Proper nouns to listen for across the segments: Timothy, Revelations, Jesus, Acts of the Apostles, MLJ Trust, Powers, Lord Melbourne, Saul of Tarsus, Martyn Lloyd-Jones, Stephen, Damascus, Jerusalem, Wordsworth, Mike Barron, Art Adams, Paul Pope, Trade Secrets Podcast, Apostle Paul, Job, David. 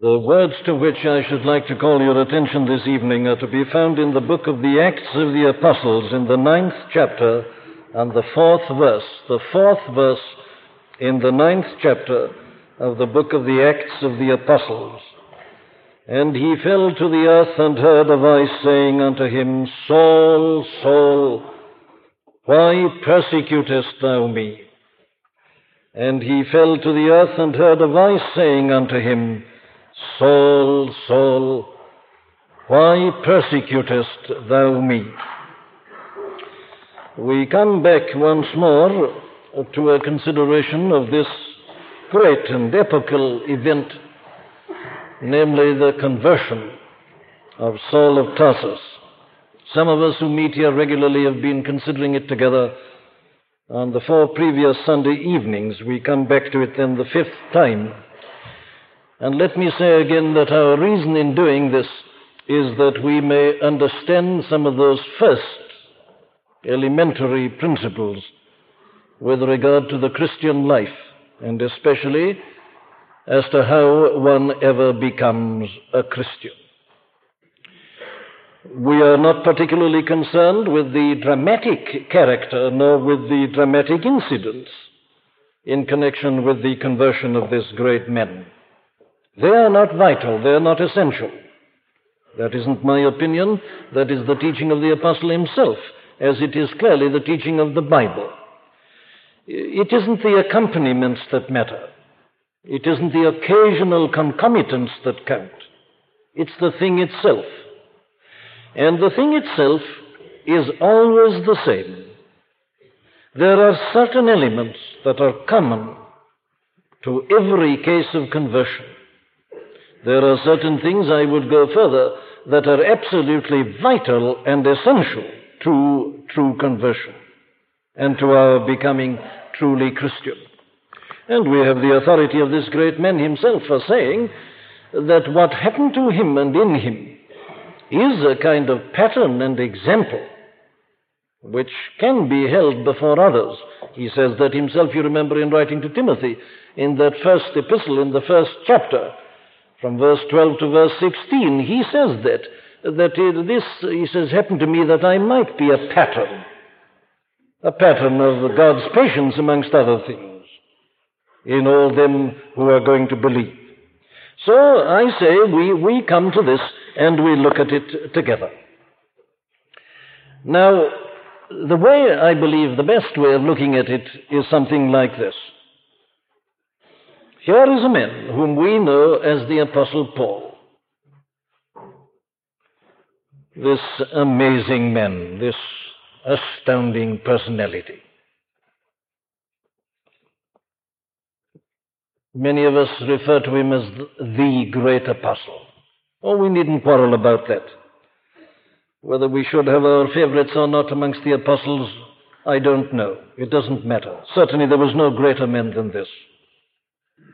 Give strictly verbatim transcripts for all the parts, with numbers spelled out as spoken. The words to which I should like to call your attention this evening are to be found in the book of the Acts of the Apostles in the ninth chapter and the fourth verse. The fourth verse in the ninth chapter of the book of the Acts of the Apostles. And he fell to the earth and heard a voice saying unto him, Saul, Saul, why persecutest thou me? And he fell to the earth and heard a voice saying unto him, Saul, Saul, why persecutest thou me? We come back once more to a consideration of this great and epochal event, namely the conversion of Saul of Tarsus. Some of us who meet here regularly have been considering it together on the four previous Sunday evenings. We come back to it then the fifth time. And let me say again that our reason in doing this is that we may understand some of those first elementary principles with regard to the Christian life, and especially as to how one ever becomes a Christian. We are not particularly concerned with the dramatic character nor with the dramatic incidents in connection with the conversion of this great man. They are not vital, they are not essential. That isn't my opinion, that is the teaching of the Apostle himself, as it is clearly the teaching of the Bible. It isn't the accompaniments that matter. It isn't the occasional concomitants that count. It's the thing itself. And the thing itself is always the same. There are certain elements that are common to every case of conversion. There are certain things, I would go further, that are absolutely vital and essential to true conversion and to our becoming truly Christian. And we have the authority of this great man himself for saying that what happened to him and in him is a kind of pattern and example which can be held before others. He says that himself, you remember, in writing to Timothy, in that first epistle, in the first chapter, from verse twelve to verse sixteen, he says that, that this, he says, happened to me that I might be a pattern, a pattern of God's patience amongst other things, in all them who are going to believe. So I say we, we come to this and we look at it together. Now, the way I believe, the best way of looking at it is something like this. Here is a man whom we know as the Apostle Paul. This amazing man, this astounding personality. Many of us refer to him as the great apostle. Oh, we needn't quarrel about that. Whether we should have our favorites or not amongst the apostles, I don't know. It doesn't matter. Certainly there was no greater man than this.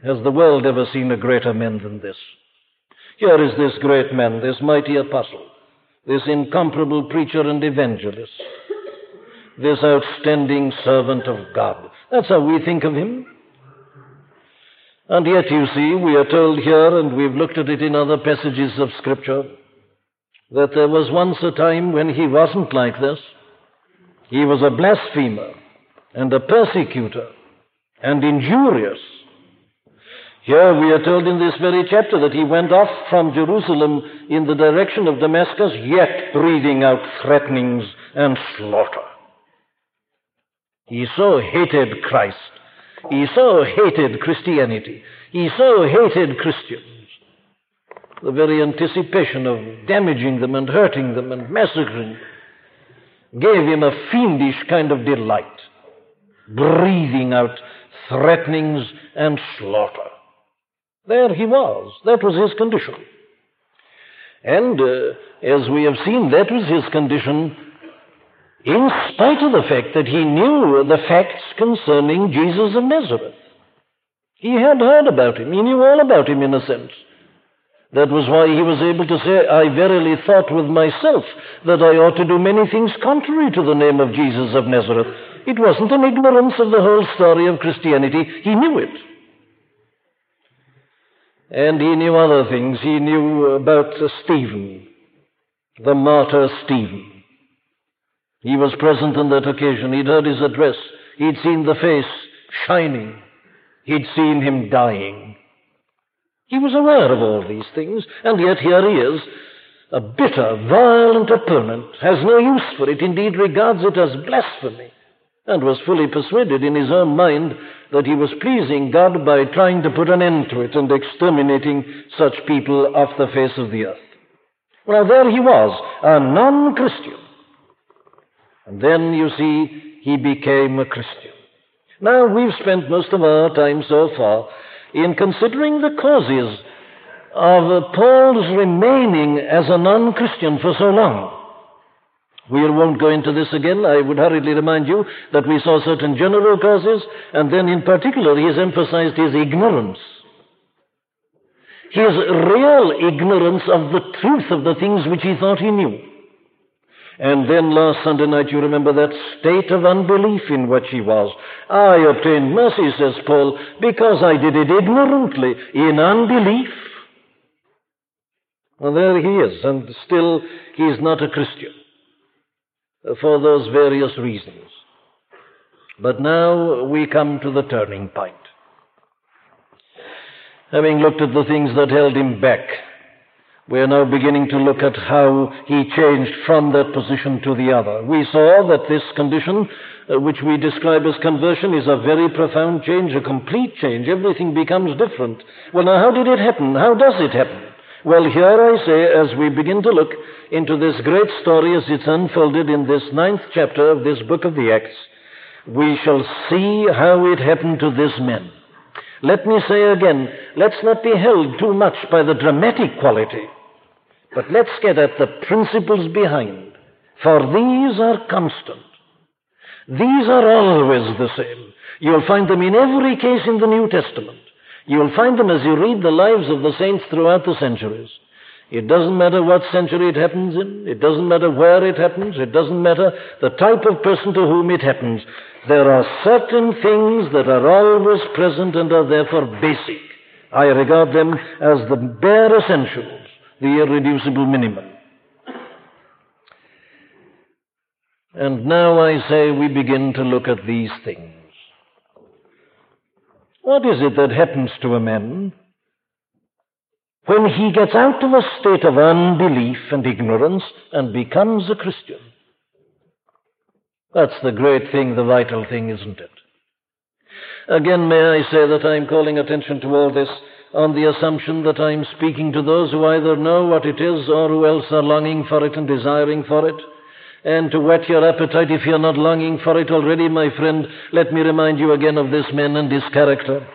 Has the world ever seen a greater man than this? Here is this great man, this mighty apostle, this incomparable preacher and evangelist, this outstanding servant of God. That's how we think of him. And yet, you see, we are told here, and we've looked at it in other passages of Scripture, that there was once a time when he wasn't like this. He was a blasphemer and a persecutor and injurious. Here we are told in this very chapter that he went off from Jerusalem in the direction of Damascus, yet breathing out threatenings and slaughter. He so hated Christ. He so hated Christianity. He so hated Christians. The very anticipation of damaging them and hurting them and massacring them gave him a fiendish kind of delight, breathing out threatenings and slaughter. There he was. That was his condition. And uh, as we have seen, that was his condition in spite of the fact that he knew the facts concerning Jesus of Nazareth. He had heard about him. He knew all about him in a sense. That was why he was able to say, I verily thought with myself that I ought to do many things contrary to the name of Jesus of Nazareth. It wasn't an ignorance of the whole story of Christianity. He knew it. And he knew other things. He knew about Stephen, the martyr Stephen. He was present on that occasion. He'd heard his address. He'd seen the face shining. He'd seen him dying. He was aware of all these things, and yet here he is, a bitter, violent opponent, has no use for it, indeed regards it as blasphemy, and was fully persuaded in his own mind that he was pleasing God by trying to put an end to it and exterminating such people off the face of the earth. Well, there he was, a non-Christian. And then, you see, he became a Christian. Now, we've spent most of our time so far in considering the causes of Paul's remaining as a non-Christian for so long. We won't go into this again. I would hurriedly remind you that we saw certain general causes, and then in particular he has emphasized his ignorance. His real ignorance of the truth of the things which he thought he knew. And then last Sunday night, you remember that state of unbelief in which he was. I obtained mercy, says Paul, because I did it ignorantly, in unbelief. Well, there he is, and still he's not a Christian, for those various reasons. But now we come to the turning point. Having looked at the things that held him back, we are now beginning to look at how he changed from that position to the other. We saw that this condition, uh, which we describe as conversion, is a very profound change, a complete change. Everything becomes different. Well, now, how did it happen? How does it happen? Well, here I say, as we begin to look into this great story as it's unfolded in this ninth chapter of this book of the Acts, we shall see how it happened to this man. Let me say again, let's not be held too much by the dramatic quality, but let's get at the principles behind, for these are constant. These are always the same. You'll find them in every case in the New Testament. You'll find them as you read the lives of the saints throughout the centuries. It doesn't matter what century it happens in. It doesn't matter where it happens. It doesn't matter the type of person to whom it happens. There are certain things that are always present and are therefore basic. I regard them as the bare essentials, the irreducible minimum. And now I say we begin to look at these things. What is it that happens to a man when he gets out of a state of unbelief and ignorance and becomes a Christian? That's the great thing, the vital thing, isn't it? Again, may I say that I'm calling attention to all this on the assumption that I'm speaking to those who either know what it is or who else are longing for it and desiring for it. And to whet your appetite, if you're not longing for it already, my friend, let me remind you again of this man and his character.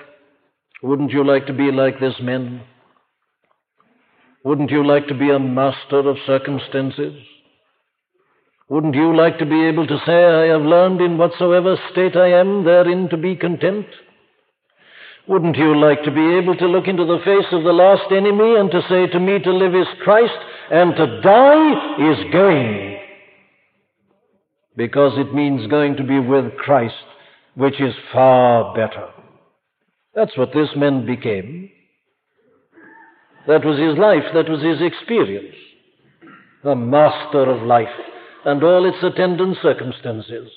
Wouldn't you like to be like this man? Wouldn't you like to be a master of circumstances? Wouldn't you like to be able to say, I have learned in whatsoever state I am therein to be content? Wouldn't you like to be able to look into the face of the last enemy and to say, to me to live is Christ, and to die is gain? Because it means going to be with Christ, which is far better. That's what this man became. That was his life, that was his experience. The master of life and all its attendant circumstances.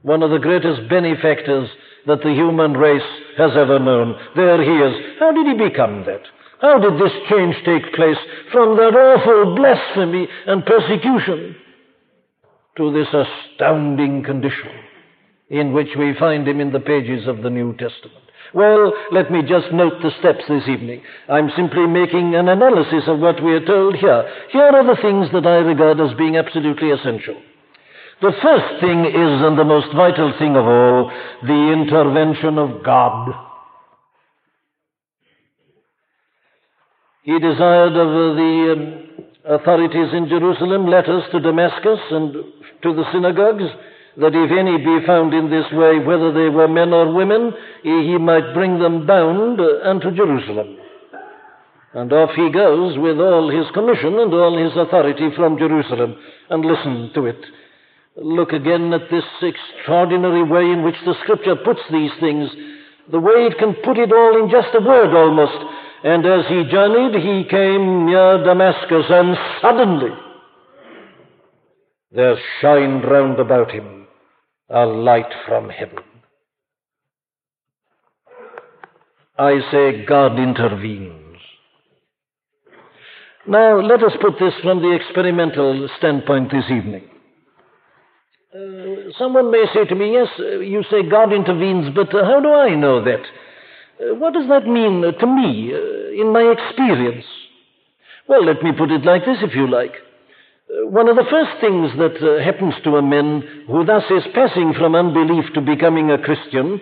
One of the greatest benefactors that the human race has ever known. There he is. How did he become that? How did this change take place from that awful blasphemy and persecution to this astounding condition in which we find him in the pages of the New Testament? Well, let me just note the steps this evening. I'm simply making an analysis of what we are told here. Here are the things that I regard as being absolutely essential. The first thing is, and the most vital thing of all, the intervention of God. He desired of the um, authorities in Jerusalem letters to Damascus and to the synagogues, that if any be found in this way, whether they were men or women, he might bring them bound unto Jerusalem. And off he goes with all his commission and all his authority from Jerusalem. And listen to it. Look again at this extraordinary way in which the Scripture puts these things, the way it can put it all in just a word almost. And as he journeyed, he came near Damascus, and suddenly there shined round about him a light from heaven. I say God intervenes. Now, let us put this from the experimental standpoint this evening. Uh, someone may say to me, yes, you say God intervenes, but how do I know that? Uh, what does that mean to me uh, in my experience? Well, let me put it like this, if you like. Uh, one of the first things that uh, happens to a man who thus is passing from unbelief to becoming a Christian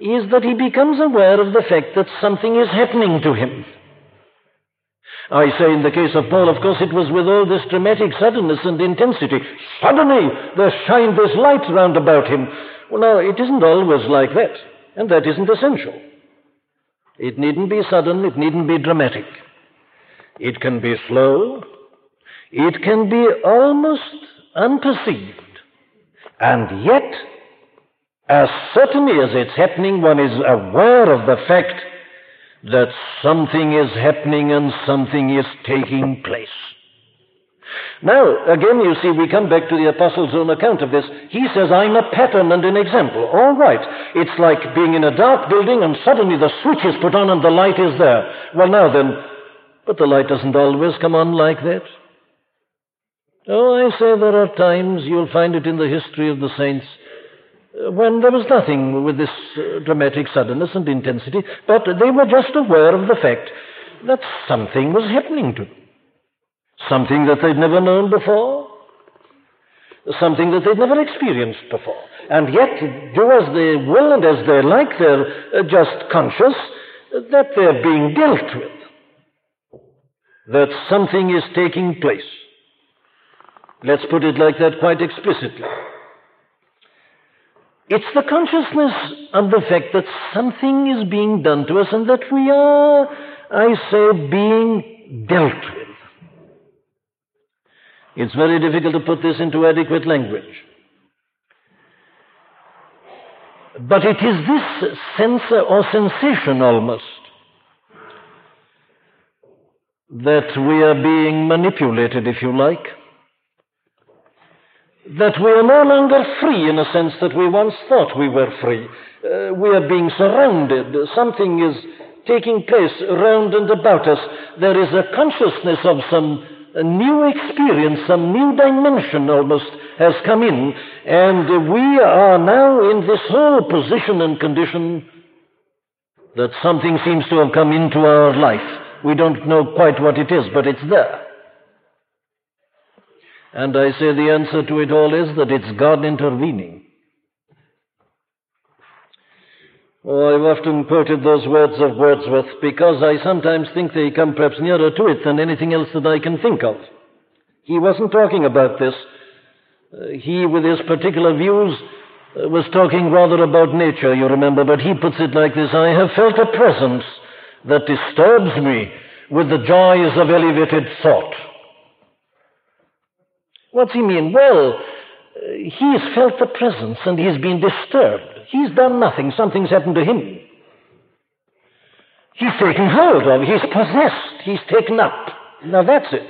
is that he becomes aware of the fact that something is happening to him. I say in the case of Paul, of course, it was with all this dramatic suddenness and intensity. Suddenly there shined this light round about him. Well, now, it isn't always like that, and that isn't essential. It needn't be sudden, it needn't be dramatic. It can be slow, it can be almost unperceived, and yet, as certainly as it's happening, one is aware of the fact that something is happening and something is taking place. Now, again, you see, we come back to the Apostle's own account of this. He says, I'm a pattern and an example. All right, it's like being in a dark building and suddenly the switch is put on and the light is there. Well, now then, but the light doesn't always come on like that. Oh, I say there are times, you'll find it in the history of the saints, when there was nothing with this uh, dramatic suddenness and intensity, but they were just aware of the fact that something was happening to them. Something that they'd never known before, something that they'd never experienced before. And yet, do as they will and as they like, they're uh, just conscious that they're being dealt with, that something is taking place. Let's put it like that quite explicitly. It's the consciousness of the fact that something is being done to us and that we are, I say, being dealt with. It's very difficult to put this into adequate language. But it is this sense or sensation almost that we are being manipulated, if you like, that we are no longer free in a sense that we once thought we were free. Uh, we are being surrounded. Something is taking place around and about us. There is a consciousness of some new experience, some new dimension almost has come in, and we are now in this whole position and condition that something seems to have come into our life. We don't know quite what it is, but it's there. And I say the answer to it all is that it's God intervening. Oh, I've often quoted those words of Wordsworth because I sometimes think they come perhaps nearer to it than anything else that I can think of. He wasn't talking about this. Uh, he, with his particular views, uh, was talking rather about nature, you remember, but he puts it like this: I have felt a presence that disturbs me with the joys of elevated thought. What's he mean? Well, he's felt the presence and he's been disturbed. He's done nothing. Something's happened to him. He's taken hold of. He's possessed. He's taken up. Now that's it.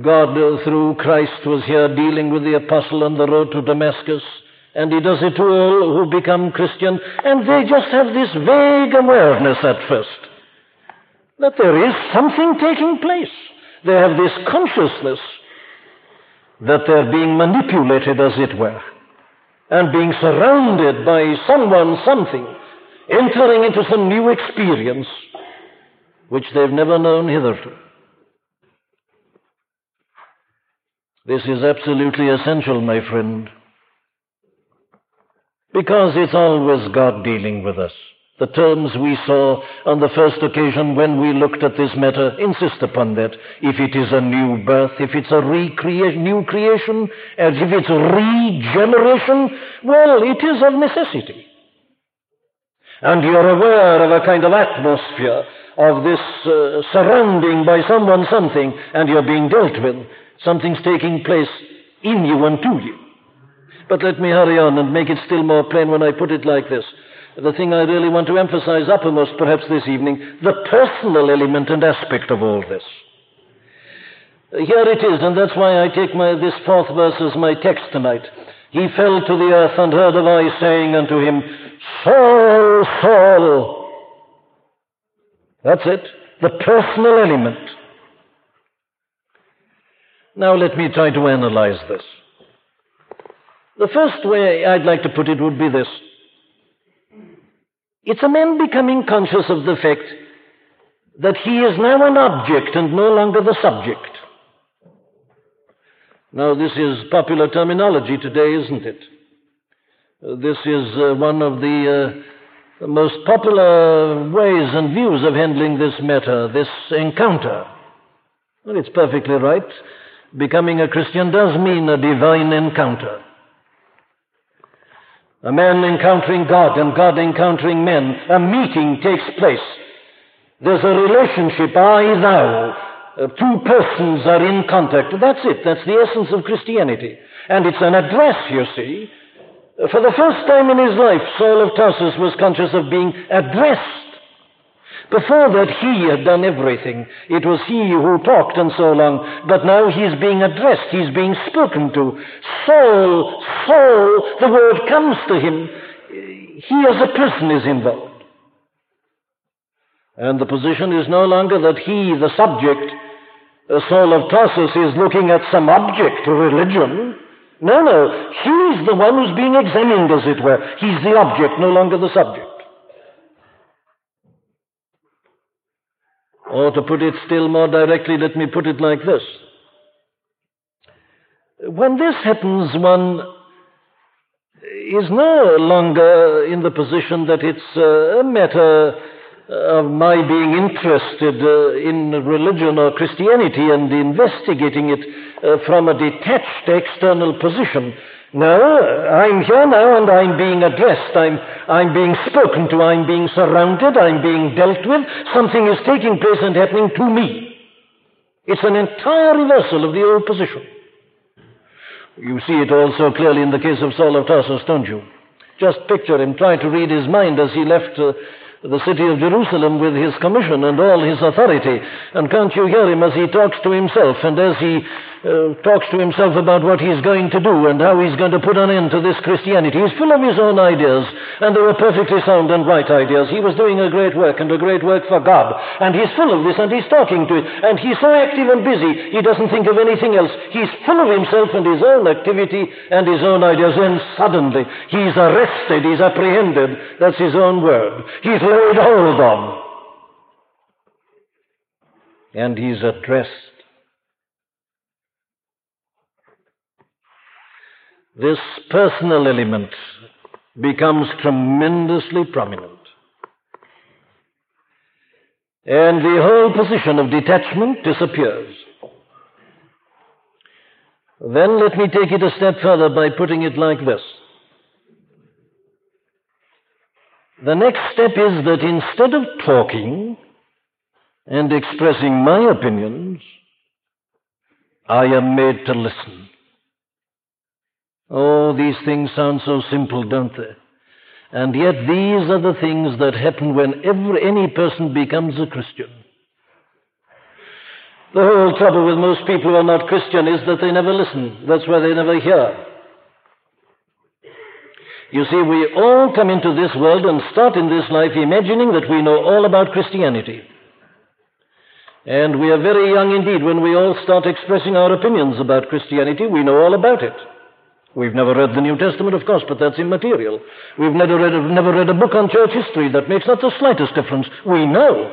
God, through Christ, was here dealing with the apostle on the road to Damascus, and he does it to all who become Christian, and they just have this vague awareness at first that there is something taking place. They have this consciousness that they're being manipulated, as it were, and being surrounded by someone, something, entering into some new experience which they've never known hitherto. This is absolutely essential, my friend, because it's always God dealing with us. The terms we saw on the first occasion when we looked at this matter insist upon that. If it is a new birth, if it's a recreation, new creation, and if it's regeneration, well, it is of necessity. And you're aware of a kind of atmosphere of this uh, surrounding by someone something, and you're being dealt with. Something's taking place in you and to you. But let me hurry on and make it still more plain when I put it like this. the thing I really want to emphasize uppermost perhaps this evening, the personal element and aspect of all this. Here it is, and that's why I take my, this fourth verse as my text tonight. He fell to the earth and heard a voice saying unto him, Saul, Saul. That's it, the personal element. Now let me try to analyze this. The first way I'd like to put it would be this. It's a man becoming conscious of the fact that he is now an object and no longer the subject. Now, this is popular terminology today, isn't it? Uh, this is uh, one of the, uh, the most popular ways and views of handling this matter, this encounter. Well, it's perfectly right. Becoming a Christian does mean a divine encounter. A man encountering God and God encountering men. A meeting takes place. There's a relationship, I, thou. Uh, two persons are in contact. That's it. That's the essence of Christianity. And it's an address, you see. For the first time in his life, Saul of Tarsus was conscious of being addressed. Before that, he had done everything. It was he who talked and so on. But now he's being addressed. He's being spoken to. Saul, Saul, the word comes to him. He as a person is involved. And the position is no longer that he, the subject, Saul of Tarsus, is looking at some object or religion. No, no, he's the one who's being examined, as it were. He's the object, no longer the subject. Or to put it still more directly, let me put it like this. When this happens, one is no longer in the position that it's a matter of my being interested uh, in religion or Christianity and investigating it uh, from a detached external position. No, I'm here now and I'm being addressed, I'm, I'm being spoken to, I'm being surrounded, I'm being dealt with. Something is taking place and happening to me. It's an entire reversal of the old position. You see it also clearly in the case of Saul of Tarsus, don't you? Just picture him, try to read his mind as he left uh, the city of Jerusalem with his commission and all his authority. And can't you hear him as he talks to himself and as he uh, talks to himself about what he's going to do and how he's going to put an end to this Christianity? He's full of his own ideas, and they were perfectly sound and right ideas. He was doing a great work and a great work for God, and he's full of this and he's talking to it, and he's so active and busy he doesn't think of anything else. He's full of himself and his own activity and his own ideas, and suddenly he's arrested, he's apprehended. That's his own word. He's laid hold on. And he's addressed. This personal element becomes tremendously prominent. And the whole position of detachment disappears. Then let me take it a step further by putting it like this. The next step is that instead of talking and expressing my opinions, I am made to listen. Oh, these things sound so simple, don't they? And yet these are the things that happen whenever any person becomes a Christian. The whole trouble with most people who are not Christian is that they never listen. That's why they never hear. You see, we all come into this world and start in this life imagining that we know all about Christianity. And we are very young indeed when we all start expressing our opinions about Christianity. We know all about it. We've never read the New Testament, of course, but that's immaterial. We've never read, never read a book on church history. That makes not the slightest difference. We know,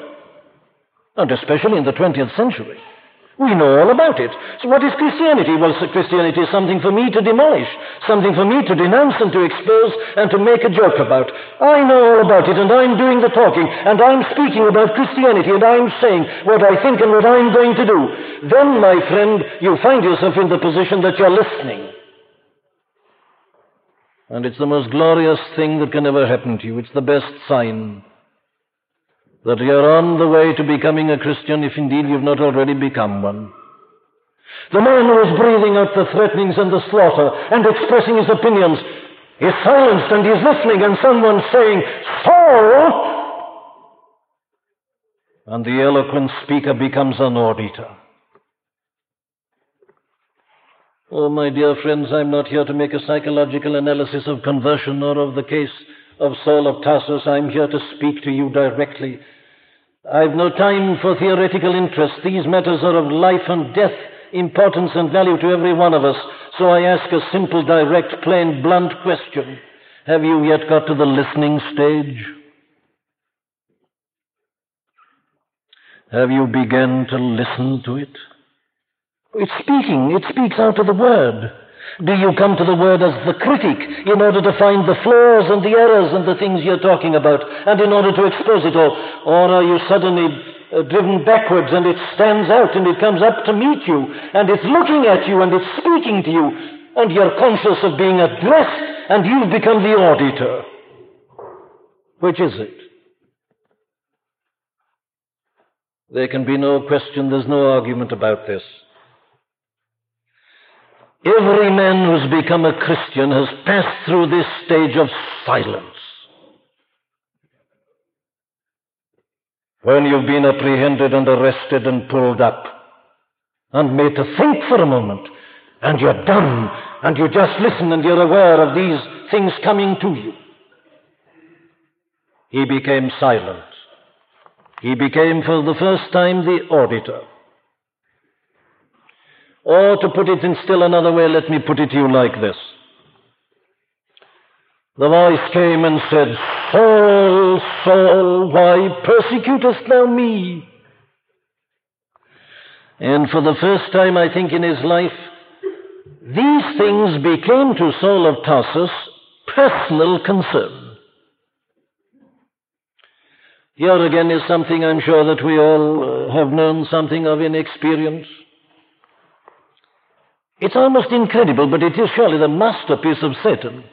and especially in the twentieth century. We know all about it. So what is Christianity? Well, Christianity is something for me to demolish, something for me to denounce and to expose and to make a joke about. I know all about it, and I'm doing the talking, and I'm speaking about Christianity, and I'm saying what I think and what I'm going to do. Then, my friend, you find yourself in the position that you're listening. And it's the most glorious thing that can ever happen to you. It's the best sign that you're on the way to becoming a Christian, if indeed you've not already become one. The man who is breathing out the threatenings and the slaughter and expressing his opinions, He's silenced and he's listening, and someone's saying, Saul! And the eloquent speaker becomes an auditor. Oh, my dear friends, I'm not here to make a psychological analysis of conversion or of the case of Saul of Tarsus. I'm here to speak to you directly. I've no time for theoretical interest. These matters are of life and death importance and value to every one of us. So I ask a simple, direct, plain, blunt question. Have you yet got to the listening stage? Have you begun to listen to it? It's speaking. It speaks out of the Word. Do you come to the Word as the critic in order to find the flaws and the errors and the things you're talking about and in order to expose it all? Or are you suddenly uh, driven backwards and it stands out and it comes up to meet you and it's looking at you and it's speaking to you and you're conscious of being addressed and you've become the auditor? Which is it? There can be no question, there's no argument about this. Every man who's become a Christian has passed through this stage of silence. When you've been apprehended and arrested and pulled up and made to think for a moment, and you're done, and you just listen and you're aware of these things coming to you. He became silent. He became for the first time the auditor. Or to put it in still another way, let me put it to you like this. The voice came and said, Saul, Saul, why persecutest thou me? And for the first time, I think, in his life, these things became to Saul of Tarsus personal concern. Here again is something I'm sure that we all have known something of in experience. It's almost incredible, but it is surely the masterpiece of Satan,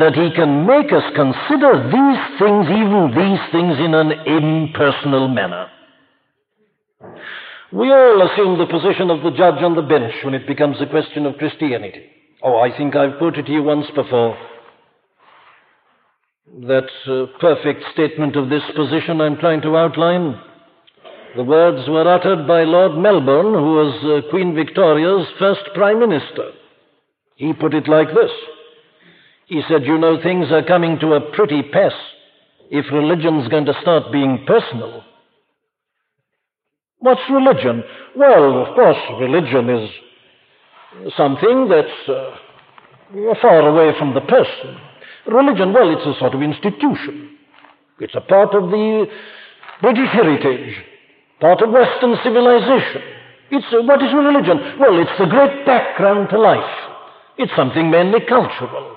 that he can make us consider these things, even these things, in an impersonal manner. We all assume the position of the judge on the bench when it becomes a question of Christianity. Oh, I think I've quoted to you once before that uh, perfect statement of this position I'm trying to outline. The words were uttered by Lord Melbourne, who was uh, Queen Victoria's first Prime Minister. He put it like this. He said, you know, things are coming to a pretty pass if religion's going to start being personal. What's religion? Well, of course, religion is something that's uh, far away from the person. Religion, well, it's a sort of institution. It's a part of the British heritage. Part of Western civilization. It's, uh, what is religion? Well, it's the great background to life. It's something mainly cultural.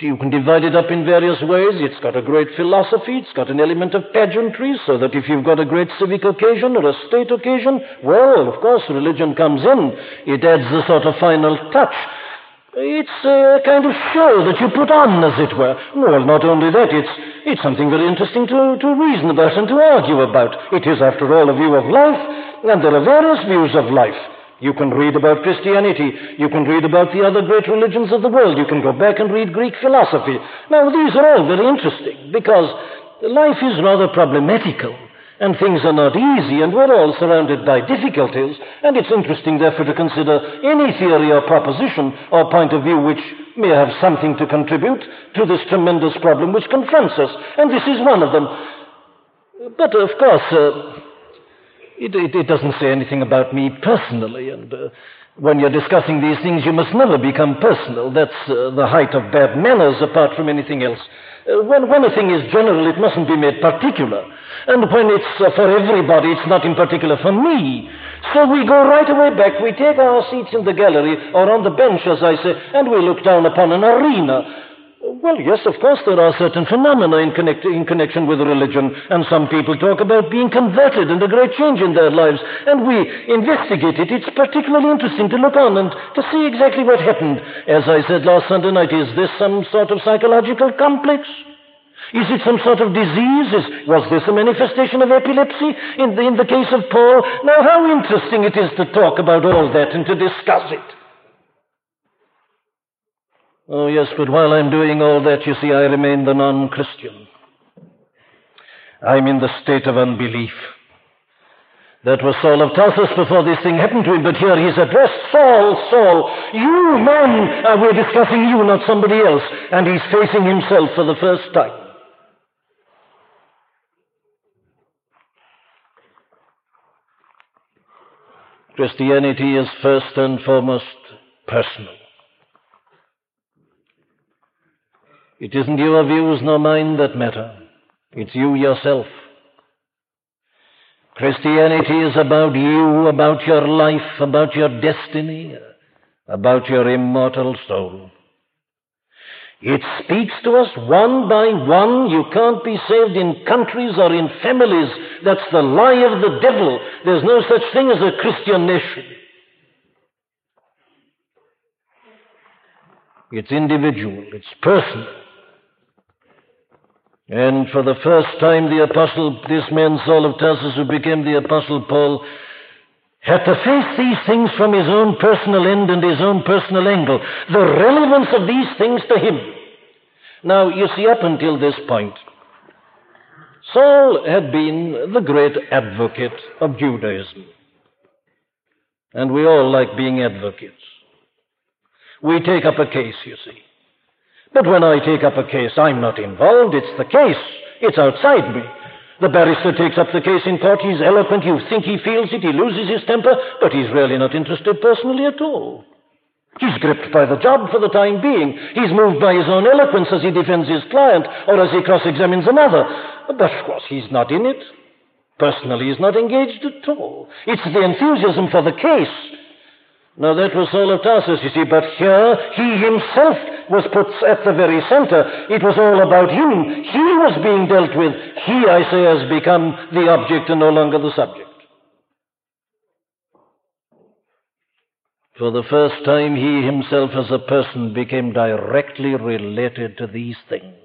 You can divide it up in various ways. It's got a great philosophy. It's got an element of pageantry, so that if you've got a great civic occasion or a state occasion, well, of course, religion comes in. It adds a sort of final touch. It's a kind of show that you put on, as it were. Well, not only that, it's, it's something very interesting to, to reason about and to argue about. It is, after all, a view of life, and there are various views of life. You can read about Christianity. You can read about the other great religions of the world. You can go back and read Greek philosophy. Now, these are all very interesting, because life is rather problematical, and things are not easy, and we're all surrounded by difficulties, and it's interesting, therefore, to consider any theory or proposition or point of view which may have something to contribute to this tremendous problem which confronts us, and this is one of them. But, of course, uh, it, it, it doesn't say anything about me personally, and uh, when you're discussing these things, you must never become personal. That's uh, the height of bad manners, apart from anything else. When, when a thing is general, it mustn't be made particular. And when it's uh, for everybody, it's not in particular for me. So we go right away back, we take our seats in the gallery, or on the bench, as I say, and we look down upon an arena. Well, yes, of course, there are certain phenomena in, connect in connection with religion, and some people talk about being converted and a great change in their lives, and we investigate it. It's particularly interesting to look on and to see exactly what happened. As I said last Sunday night, is this some sort of psychological complex? Is it some sort of disease? Is, was this a manifestation of epilepsy in the, in the case of Paul? Now, how interesting it is to talk about all that and to discuss it. Oh yes, but while I'm doing all that, you see, I remain the non-Christian. I'm in the state of unbelief. That was Saul of Tarsus before this thing happened to him, but here he's addressed, Saul, Saul, you man, uh, we're discussing you, not somebody else. And he's facing himself for the first time. Christianity is first and foremost personal. It isn't your views nor mine that matter. It's you yourself. Christianity is about you, about your life, about your destiny, about your immortal soul. It speaks to us one by one. You can't be saved in countries or in families. That's the lie of the devil. There's no such thing as a Christian nation. It's individual, it's personal. And for the first time, the apostle, this man Saul of Tarsus, who became the Apostle Paul, had to face these things from his own personal end and his own personal angle. The relevance of these things to him. Now, you see, up until this point, Saul had been the great advocate of Judaism. And we all like being advocates. We take up a case, you see. But when I take up a case, I'm not involved. It's the case. It's outside me. The barrister takes up the case in court. He's eloquent. You think he feels it. He loses his temper. But he's really not interested personally at all. He's gripped by the job for the time being. He's moved by his own eloquence as he defends his client or as he cross-examines another. But of course, he's not in it. Personally, he's not engaged at all. It's the enthusiasm for the case. Now, that was Saul of Tarsus, you see, but here he himself was put at the very center. It was all about him. He was being dealt with. He, I say, has become the object and no longer the subject. For the first time, he himself as a person became directly related to these things.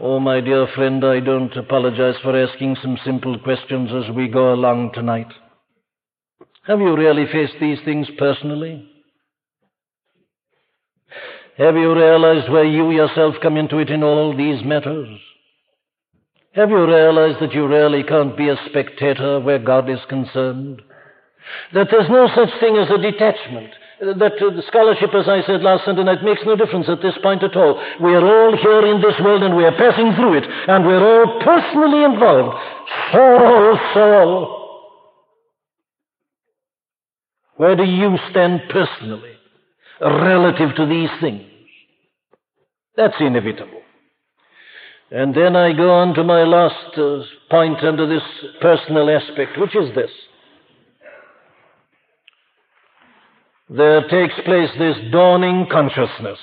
Oh, my dear friend, I don't apologize for asking some simple questions as we go along tonight. Have you really faced these things personally? Have you realized where you yourself come into it in all these matters? Have you realized that you really can't be a spectator where God is concerned? That there's no such thing as a detachment? That the scholarship, as I said last Sunday night, makes no difference at this point at all. We are all here in this world and we are passing through it, and we're all personally involved. Saul, Saul. Where do you stand personally relative to these things? That's inevitable. And then I go on to my last uh, point under this personal aspect, which is this. There takes place this dawning consciousness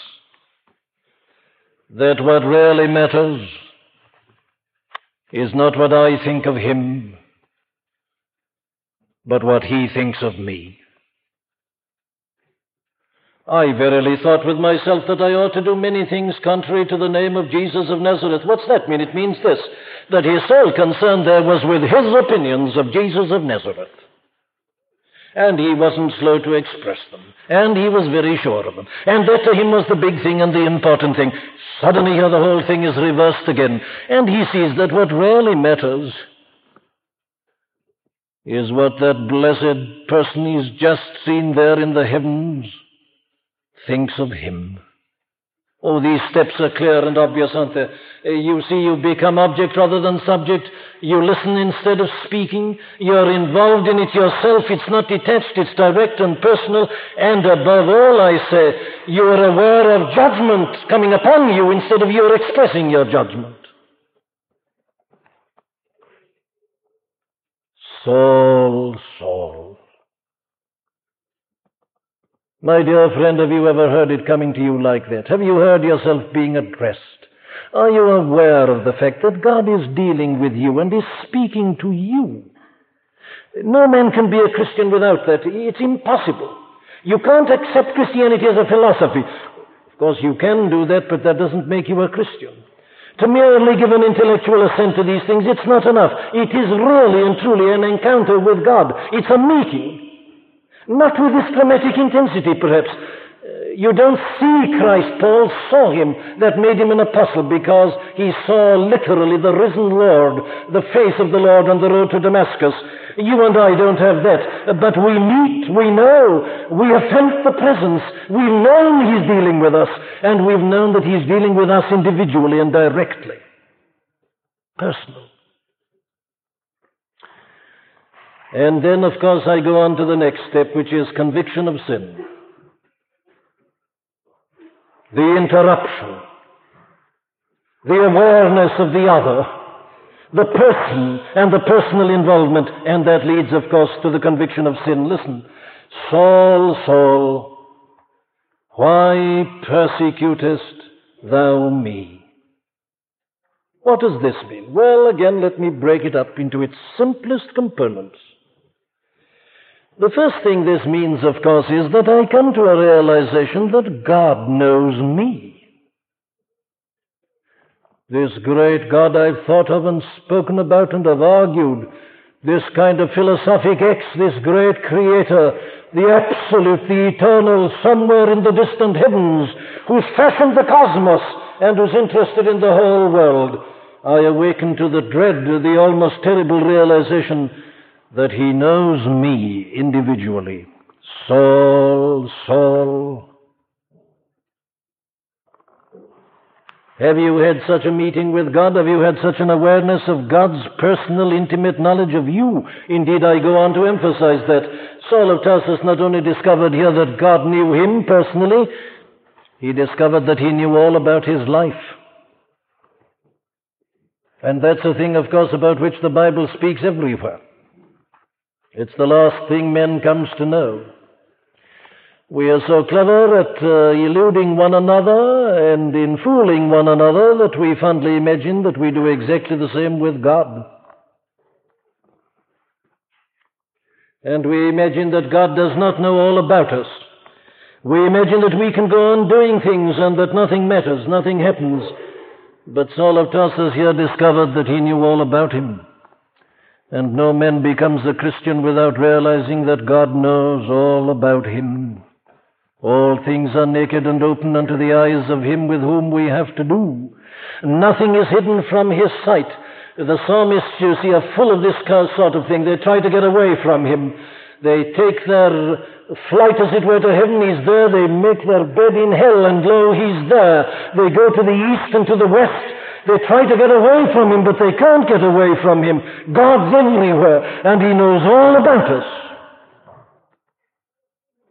that what really matters is not what I think of him, but what he thinks of me. I verily thought with myself that I ought to do many things contrary to the name of Jesus of Nazareth. What's that mean? It means this, that his sole concern there was with his opinions of Jesus of Nazareth. And he wasn't slow to express them. And he was very sure of them. And that to him was the big thing and the important thing. Suddenly here the whole thing is reversed again. And he sees that what really matters is what that blessed person he's just seen there in the heavens thinks of him. Oh, these steps are clear and obvious, aren't they? You see, you become object rather than subject. You listen instead of speaking. You're involved in it yourself. It's not detached. It's direct and personal. And above all, I say, you're aware of judgment coming upon you instead of you're expressing your judgment. Saul, Saul. My dear friend, have you ever heard it coming to you like that? Have you heard yourself being addressed? Are you aware of the fact that God is dealing with you and is speaking to you? No man can be a Christian without that. It's impossible. You can't accept Christianity as a philosophy. Of course, you can do that, but that doesn't make you a Christian. To merely give an intellectual assent to these things, it's not enough. It is really and truly an encounter with God. It's a meeting. Not with this dramatic intensity, perhaps. You don't see Christ. Paul saw him. That made him an apostle, because he saw literally the risen Lord, the face of the Lord on the road to Damascus. You and I don't have that, but we meet, we know, we have felt the presence, we've known he's dealing with us, and we've known that he's dealing with us individually and directly. Personal. And then, of course, I go on to the next step, which is conviction of sin. The interruption, the awareness of the other, the person and the personal involvement, and that leads, of course, to the conviction of sin. Listen, Saul, Saul, why persecutest thou me? What does this mean? Well, again, let me break it up into its simplest components. The first thing this means, of course, is that I come to a realization that God knows me. This great God I've thought of and spoken about and have argued, this kind of philosophic X, this great Creator, the Absolute, the Eternal, somewhere in the distant heavens, who's fashioned the cosmos and who's interested in the whole world. I awaken to the dread, the almost terrible realization that he knows me individually. Saul, Saul. Have you had such a meeting with God? Have you had such an awareness of God's personal, intimate knowledge of you? Indeed, I go on to emphasize that. Saul of Tarsus not only discovered here that God knew him personally, he discovered that he knew all about his life. And that's a thing, of course, about which the Bible speaks everywhere. It's the last thing men comes to know. We are so clever at uh, eluding one another and in fooling one another that we fondly imagine that we do exactly the same with God. And we imagine that God does not know all about us. We imagine that we can go on doing things and that nothing matters, nothing happens. But Saul of Tarsus here discovered that he knew all about him. And no man becomes a Christian without realizing that God knows all about him. All things are naked and open unto the eyes of him with whom we have to do. Nothing is hidden from his sight. The psalmists, you see, are full of this sort of thing. They try to get away from him. They take their flight, as it were, to heaven. He's there. They make their bed in hell, and lo, he's there. They go to the east and to the west. They try to get away from him, but they can't get away from him. God's everywhere, and he knows all about us.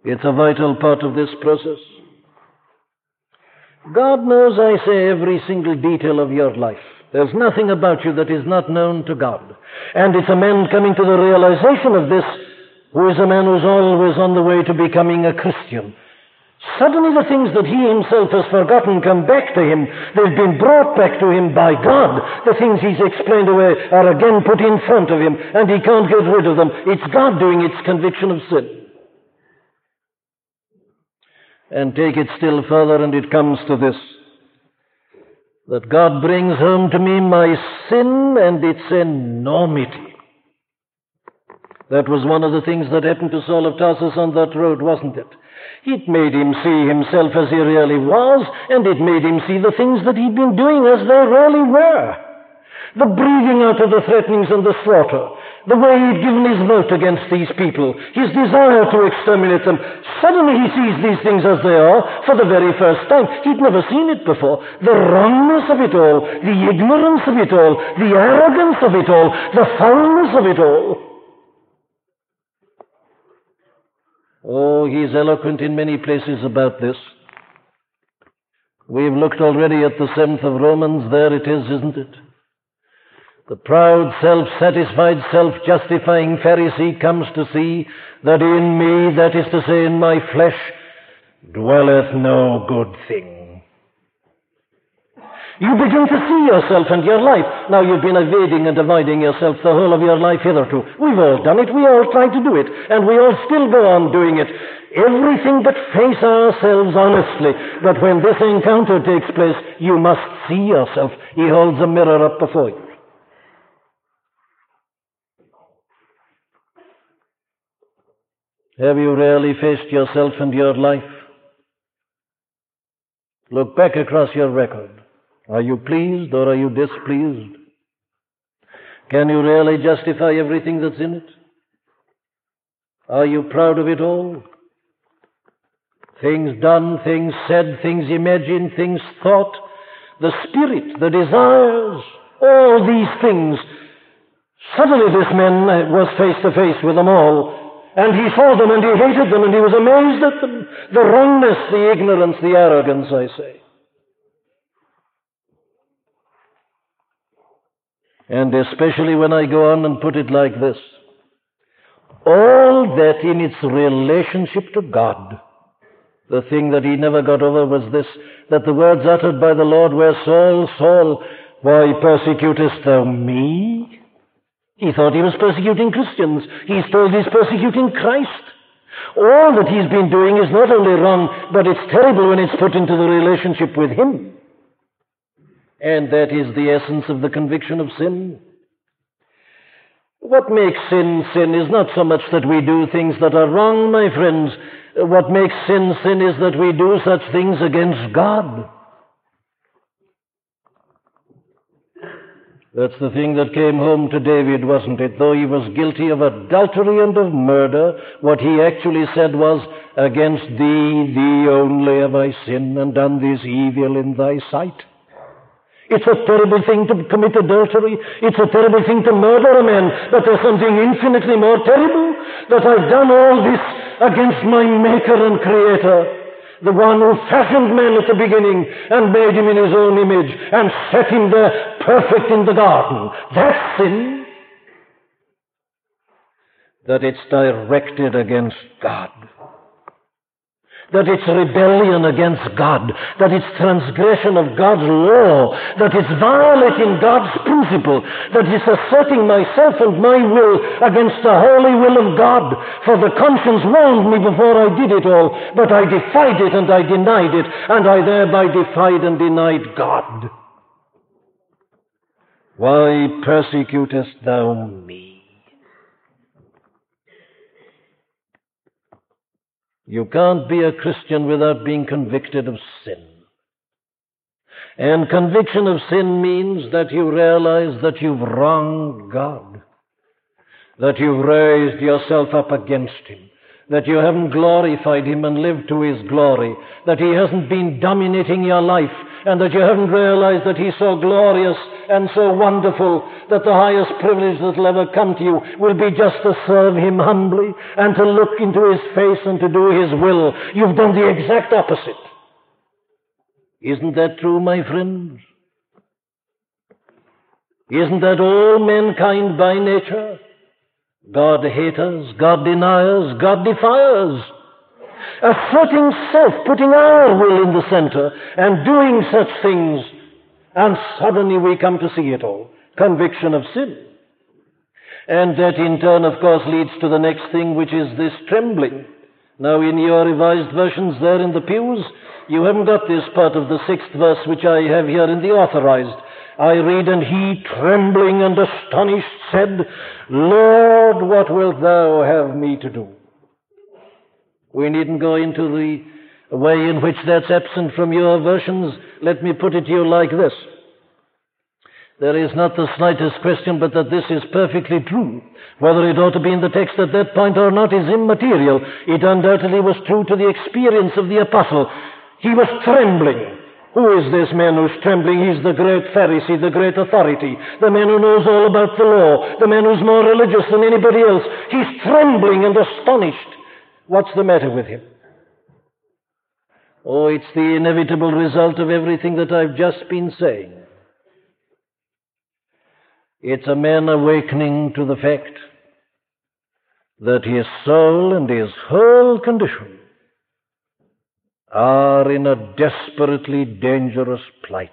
It's a vital part of this process. God knows, I say, every single detail of your life. There's nothing about you that is not known to God. And it's a man coming to the realization of this who is a man who's always on the way to becoming a Christian. Suddenly the things that he himself has forgotten come back to him. They've been brought back to him by God. The things he's explained away are again put in front of him, and he can't get rid of them. It's God doing its conviction of sin. And take it still further, and it comes to this, that God brings home to me my sin and its enormity. That was one of the things that happened to Saul of Tarsus on that road, wasn't it? It made him see himself as he really was, and it made him see the things that he'd been doing as they really were. The breathing out of the threatenings and the slaughter, the way he'd given his vote against these people, his desire to exterminate them. Suddenly he sees these things as they are for the very first time. He'd never seen it before. The wrongness of it all, the ignorance of it all, the arrogance of it all, the foulness of it all. Oh, he's eloquent in many places about this. We've looked already at the seventh of Romans. There it is, isn't it? The proud, self-satisfied, self-justifying Pharisee comes to see that in me, that is to say, in my flesh, dwelleth no good thing. You begin to see yourself and your life. Now, you've been evading and dividing yourself the whole of your life hitherto. We've all done it. We all try to do it. And we all still go on doing it. Everything but face ourselves honestly. But when this encounter takes place, you must see yourself. He holds a mirror up before you. Have you really faced yourself and your life? Look back across your record. Are you pleased or are you displeased? Can you really justify everything that's in it? Are you proud of it all? Things done, things said, things imagined, things thought, the spirit, the desires, all these things. Suddenly this man was face to face with them all, and he saw them and he hated them and he was amazed at them. The wrongness, the ignorance, the arrogance, I say. And especially when I go on and put it like this, all that in its relationship to God, the thing that he never got over was this, that the words uttered by the Lord were, Saul, Saul, why persecutest thou me? He thought he was persecuting Christians. He's told he's persecuting Christ. All that he's been doing is not only wrong, but it's terrible when it's put into the relationship with him. And that is the essence of the conviction of sin. What makes sin sin is not so much that we do things that are wrong, my friends. What makes sin sin is that we do such things against God. That's the thing that came home to David, wasn't it? Though he was guilty of adultery and of murder, what he actually said was, against thee, thee only have I sinned and done this evil in thy sight. It's a terrible thing to commit adultery. It's a terrible thing to murder a man. But there's something infinitely more terrible, that I've done all this against my Maker and Creator, the one who fashioned man at the beginning and made him in his own image and set him there perfect in the garden. That's sin. That it's directed against God. That it's rebellion against God, that it's transgression of God's law, that it's violating God's principle, that it's asserting myself and my will against the holy will of God. For the conscience warned me before I did it all, but I defied it and I denied it, and I thereby defied and denied God. Why persecutest thou me? You can't be a Christian without being convicted of sin. And conviction of sin means that you realize that you've wronged God, that you've raised yourself up against him, that you haven't glorified him and lived to his glory, that he hasn't been dominating your life, and that you haven't realized that he's so glorious and so wonderful that the highest privilege that will ever come to you will be just to serve him humbly and to look into his face and to do his will. You've done the exact opposite. Isn't that true, my friends? Isn't that all mankind by nature? God-haters, God-deniers, God-defiers. Asserting self, putting our will in the center, and doing such things, and suddenly we come to see it all. Conviction of sin. And that in turn, of course, leads to the next thing, which is this trembling. Now, in your revised versions there in the pews, you haven't got this part of the sixth verse, which I have here in the authorized. I read, and he, trembling and astonished, said, Lord, what wilt thou have me to do? We needn't go into the way in which that's absent from your versions. Let me put it to you like this. There is not the slightest question but that this is perfectly true. Whether it ought to be in the text at that point or not is immaterial. It undoubtedly was true to the experience of the apostle. He was trembling. Who is this man who's trembling? He's the great Pharisee, the great authority, the man who knows all about the law, the man who's more religious than anybody else. He's trembling and astonished. What's the matter with him? Oh, it's the inevitable result of everything that I've just been saying. It's a man awakening to the fact that his soul and his whole condition are in a desperately dangerous plight.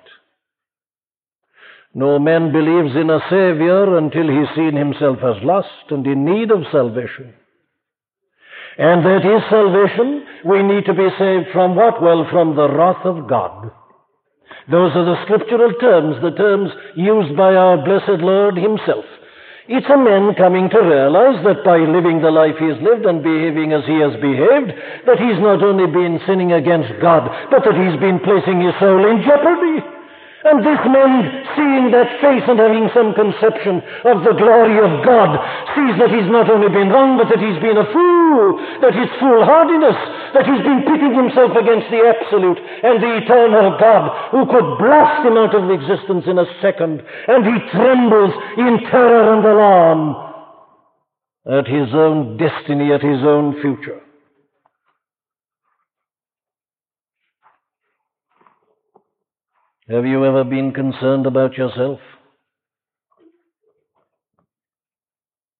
No man believes in a Savior until he's seen himself as lost and in need of salvation. And that is salvation. We need to be saved from what? Well, from the wrath of God. Those are the scriptural terms, the terms used by our blessed Lord himself. It's a man coming to realize that by living the life he has lived and behaving as he has behaved, that he's not only been sinning against God, but that he's been placing his soul in jeopardy. And this man, seeing that face and having some conception of the glory of God, sees that he's not only been wrong, but that he's been a fool, that his foolhardiness, that he's been pitting himself against the absolute and the eternal God, who could blast him out of existence in a second. And he trembles in terror and alarm at his own destiny, at his own future. Have you ever been concerned about yourself?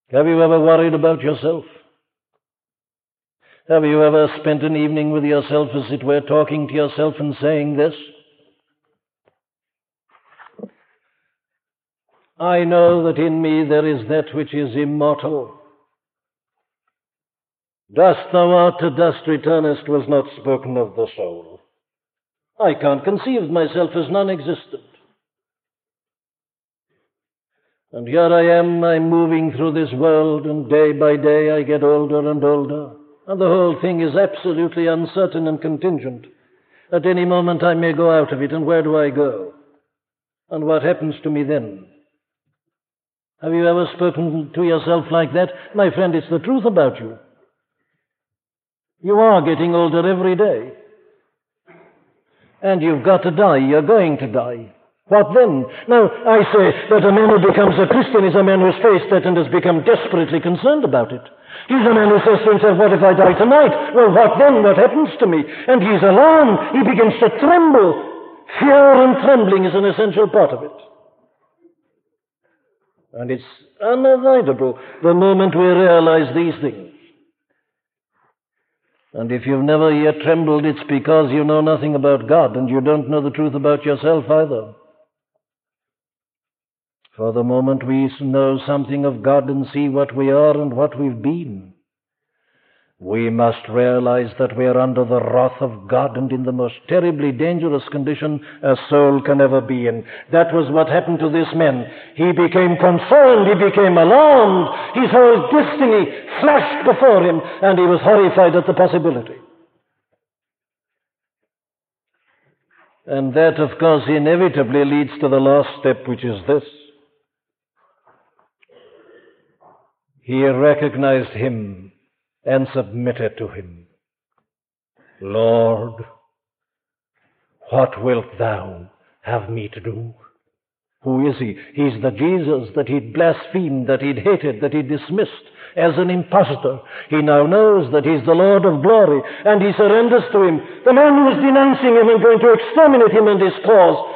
Have you ever worried about yourself? Have you ever spent an evening with yourself, as it were, talking to yourself and saying this? I know that in me there is that which is immortal. Dust thou art, to dust returnest was not spoken of the soul. I can't conceive myself as non-existent. And here I am, I'm moving through this world, and day by day I get older and older, and the whole thing is absolutely uncertain and contingent. At any moment I may go out of it, and where do I go? And what happens to me then? Have you ever spoken to yourself like that? My friend, it's the truth about you. You are getting older every day. And you've got to die. You're going to die. What then? Now, I say that a man who becomes a Christian is a man who's faced that and has become desperately concerned about it. He's a man who says to himself, what if I die tonight? Well, what then? What happens to me? And he's alarmed. He begins to tremble. Fear and trembling is an essential part of it. And it's unavoidable the moment we realize these things. And if you've never yet trembled, it's because you know nothing about God, and you don't know the truth about yourself either. For the moment we know something of God and see what we are and what we've been, we must realize that we are under the wrath of God and in the most terribly dangerous condition a soul can ever be in. That was what happened to this man. He became concerned, he became alarmed, his whole destiny flashed before him, and he was horrified at the possibility. And that, of course, inevitably leads to the last step, which is this. He recognized him and submitted to him. Lord, what wilt thou have me to do? Who is he? He's the Jesus that he'd blasphemed, that he'd hated, that he dismissed as an impostor. He now knows that he's the Lord of glory, and he surrenders to him. The man who was denouncing him and going to exterminate him and his cause.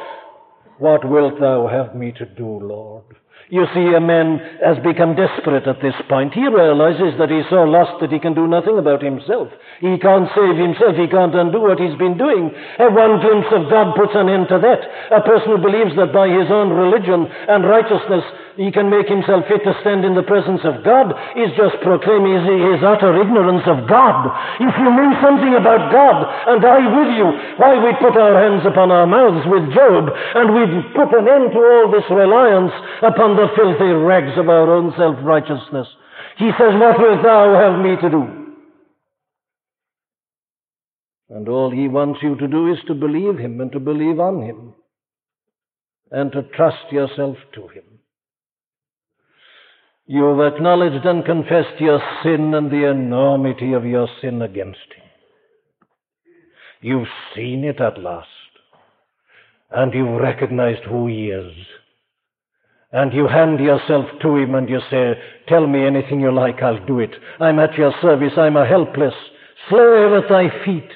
What wilt thou have me to do, Lord? You see, a man has become desperate at this point. He realizes that he's so lost that he can do nothing about himself. He can't save himself. He can't undo what he's been doing. And one glimpse of God puts an end to that. A person who believes that by his own religion and righteousness he can make himself fit to stand in the presence of God is just proclaiming his, his utter ignorance of God. If you knew something about God, and I with you, why, we'd put our hands upon our mouths with Job, and we'd put an end to all this reliance upon the the filthy rags of our own self-righteousness. He says, what wilt thou have me to do? And all he wants you to do is to believe him and to believe on him and to trust yourself to him. You have acknowledged and confessed your sin and the enormity of your sin against him. You've seen it at last, and you've recognized who he is. And you hand yourself to him and you say, tell me anything you like, I'll do it. I'm at your service, I'm a helpless slave at thy feet.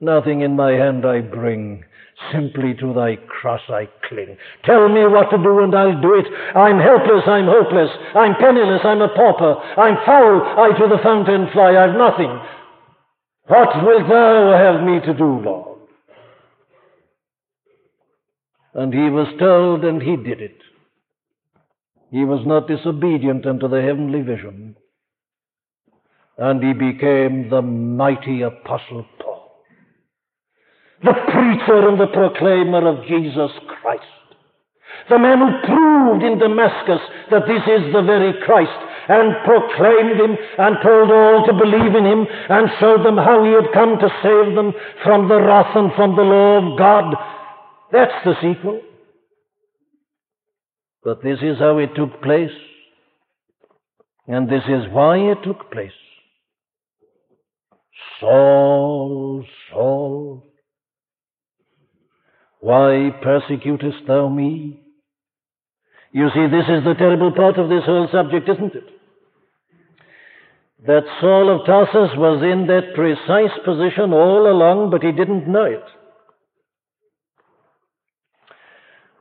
Nothing in my hand I bring, simply to thy cross I cling. Tell me what to do and I'll do it. I'm helpless, I'm hopeless, I'm penniless, I'm a pauper, I'm foul, I to the fountain fly, I've nothing. What wilt thou have me to do, Lord? And he was told and he did it. He was not disobedient unto the heavenly vision. And he became the mighty Apostle Paul, the preacher and the proclaimer of Jesus Christ, the man who proved in Damascus that this is the very Christ, and proclaimed him and told all to believe in him and showed them how he had come to save them from the wrath and from the law of God. That's the sequel. But this is how it took place, and this is why it took place. Saul, Saul, why persecutest thou me? You see, this is the terrible part of this whole subject, isn't it? That Saul of Tarsus was in that precise position all along, but he didn't know it.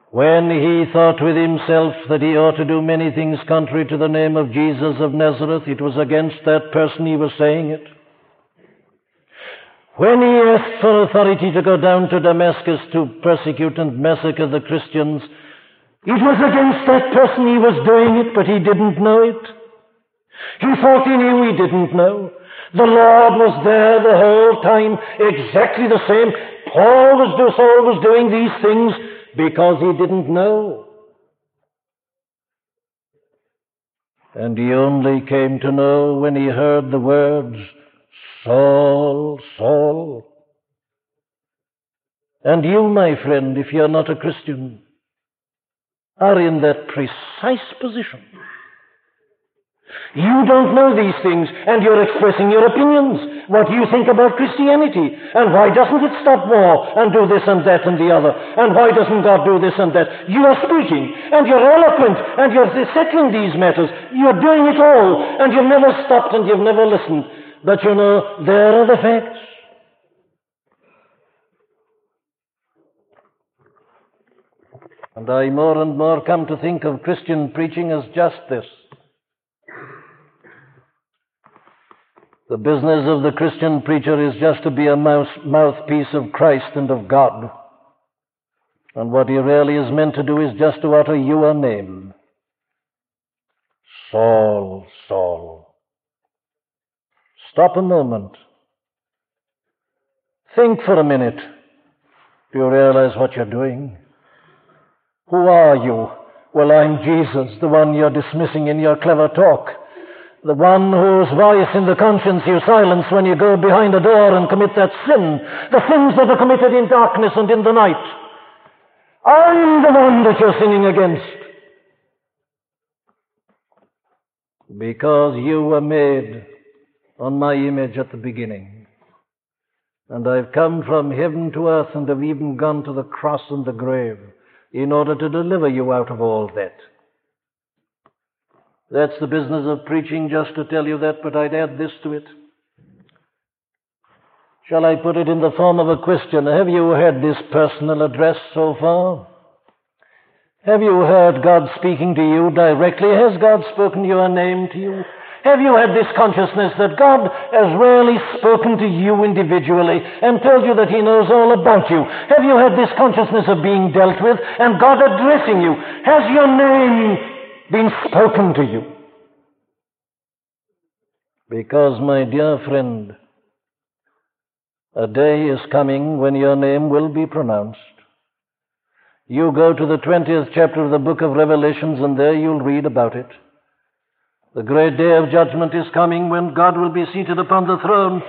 When he thought with himself that he ought to do many things contrary to the name of Jesus of Nazareth, it was against that person he was saying it. When he asked for authority to go down to Damascus to persecute and massacre the Christians, it was against that person he was doing it, but he didn't know it. He thought he knew, he didn't know. The Lord was there the whole time, exactly the same. Paul was, do, Saul was doing these things because he didn't know. And he only came to know when he heard the words, Saul, Saul. And you, my friend, if you are not a Christian, are in that precise position. You don't know these things, and you're expressing your opinions, what you think about Christianity, and why doesn't it stop war, and do this and that and the other, and why doesn't God do this and that? You are speaking, and you're eloquent, and you're settling these matters. You're doing it all, and you've never stopped, and you've never listened. But you know, there are the facts. And I more and more come to think of Christian preaching as just this. The business of the Christian preacher is just to be a mouth, mouthpiece of Christ and of God. And what he really is meant to do is just to utter your name. Saul, Saul. Stop a moment. Think for a minute. Do you realize what you're doing? Who are you? Well, I'm Jesus, the one you're dismissing in your clever talk, the one whose voice in the conscience you silence when you go behind a door and commit that sin, the sins that are committed in darkness and in the night. I'm the one that you're sinning against. Because you were made on my image at the beginning. And I've come from heaven to earth and have even gone to the cross and the grave in order to deliver you out of all that. That's the business of preaching, just to tell you that, but I'd add this to it. Shall I put it in the form of a question? Have you heard this personal address so far? Have you heard God speaking to you directly? Has God spoken your name to you? Have you had this consciousness that God has really spoken to you individually and told you that he knows all about you? Have you had this consciousness of being dealt with and God addressing you? Has your name been spoken to you? Because, my dear friend, a day is coming when your name will be pronounced. You go to the twentieth chapter of the book of Revelations, and there you'll read about it. The great day of judgment is coming when God will be seated upon the throne,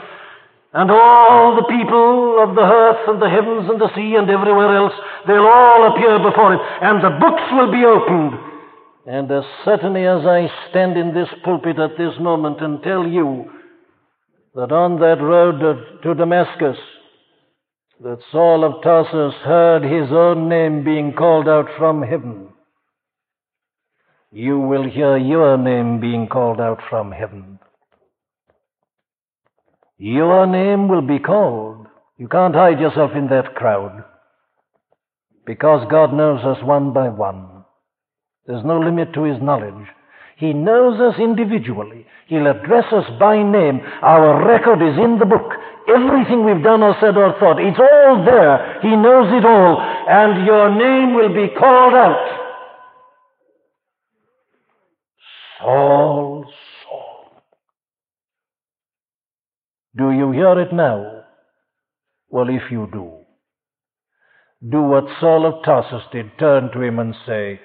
and all the people of the earth and the heavens and the sea and everywhere else, they'll all appear before him, and the books will be opened. And as certainly as I stand in this pulpit at this moment and tell you that on that road to Damascus, that Saul of Tarsus heard his own name being called out from heaven, you will hear your name being called out from heaven. Your name will be called. You can't hide yourself in that crowd, because God knows us one by one. There's no limit to his knowledge. He knows us individually. He'll address us by name. Our record is in the book. Everything we've done or said or thought, it's all there. He knows it all. And your name will be called out. Saul, Saul. Do you hear it now? Well, if you do, do what Saul of Tarsus did, turn to him and say,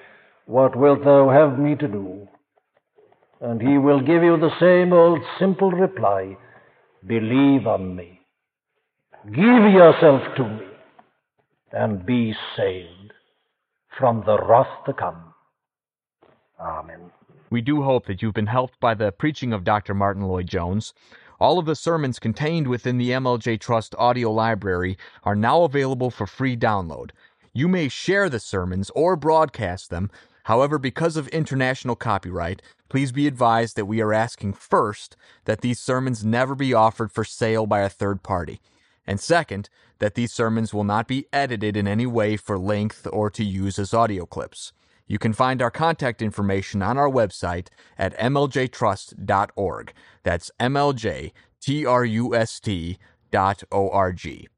"What wilt thou have me to do?" And he will give you the same old simple reply, "Believe on me. Give yourself to me and be saved from the wrath to come." Amen. We do hope that you've been helped by the preaching of Doctor Martyn Lloyd-Jones. All of the sermons contained within the M L J Trust audio library are now available for free download. You may share the sermons or broadcast them. However, because of international copyright, please be advised that we are asking first that these sermons never be offered for sale by a third party, and second, that these sermons will not be edited in any way for length or to use as audio clips. You can find our contact information on our website at m l j trust dot org. That's M L J T R U S T dot O R G.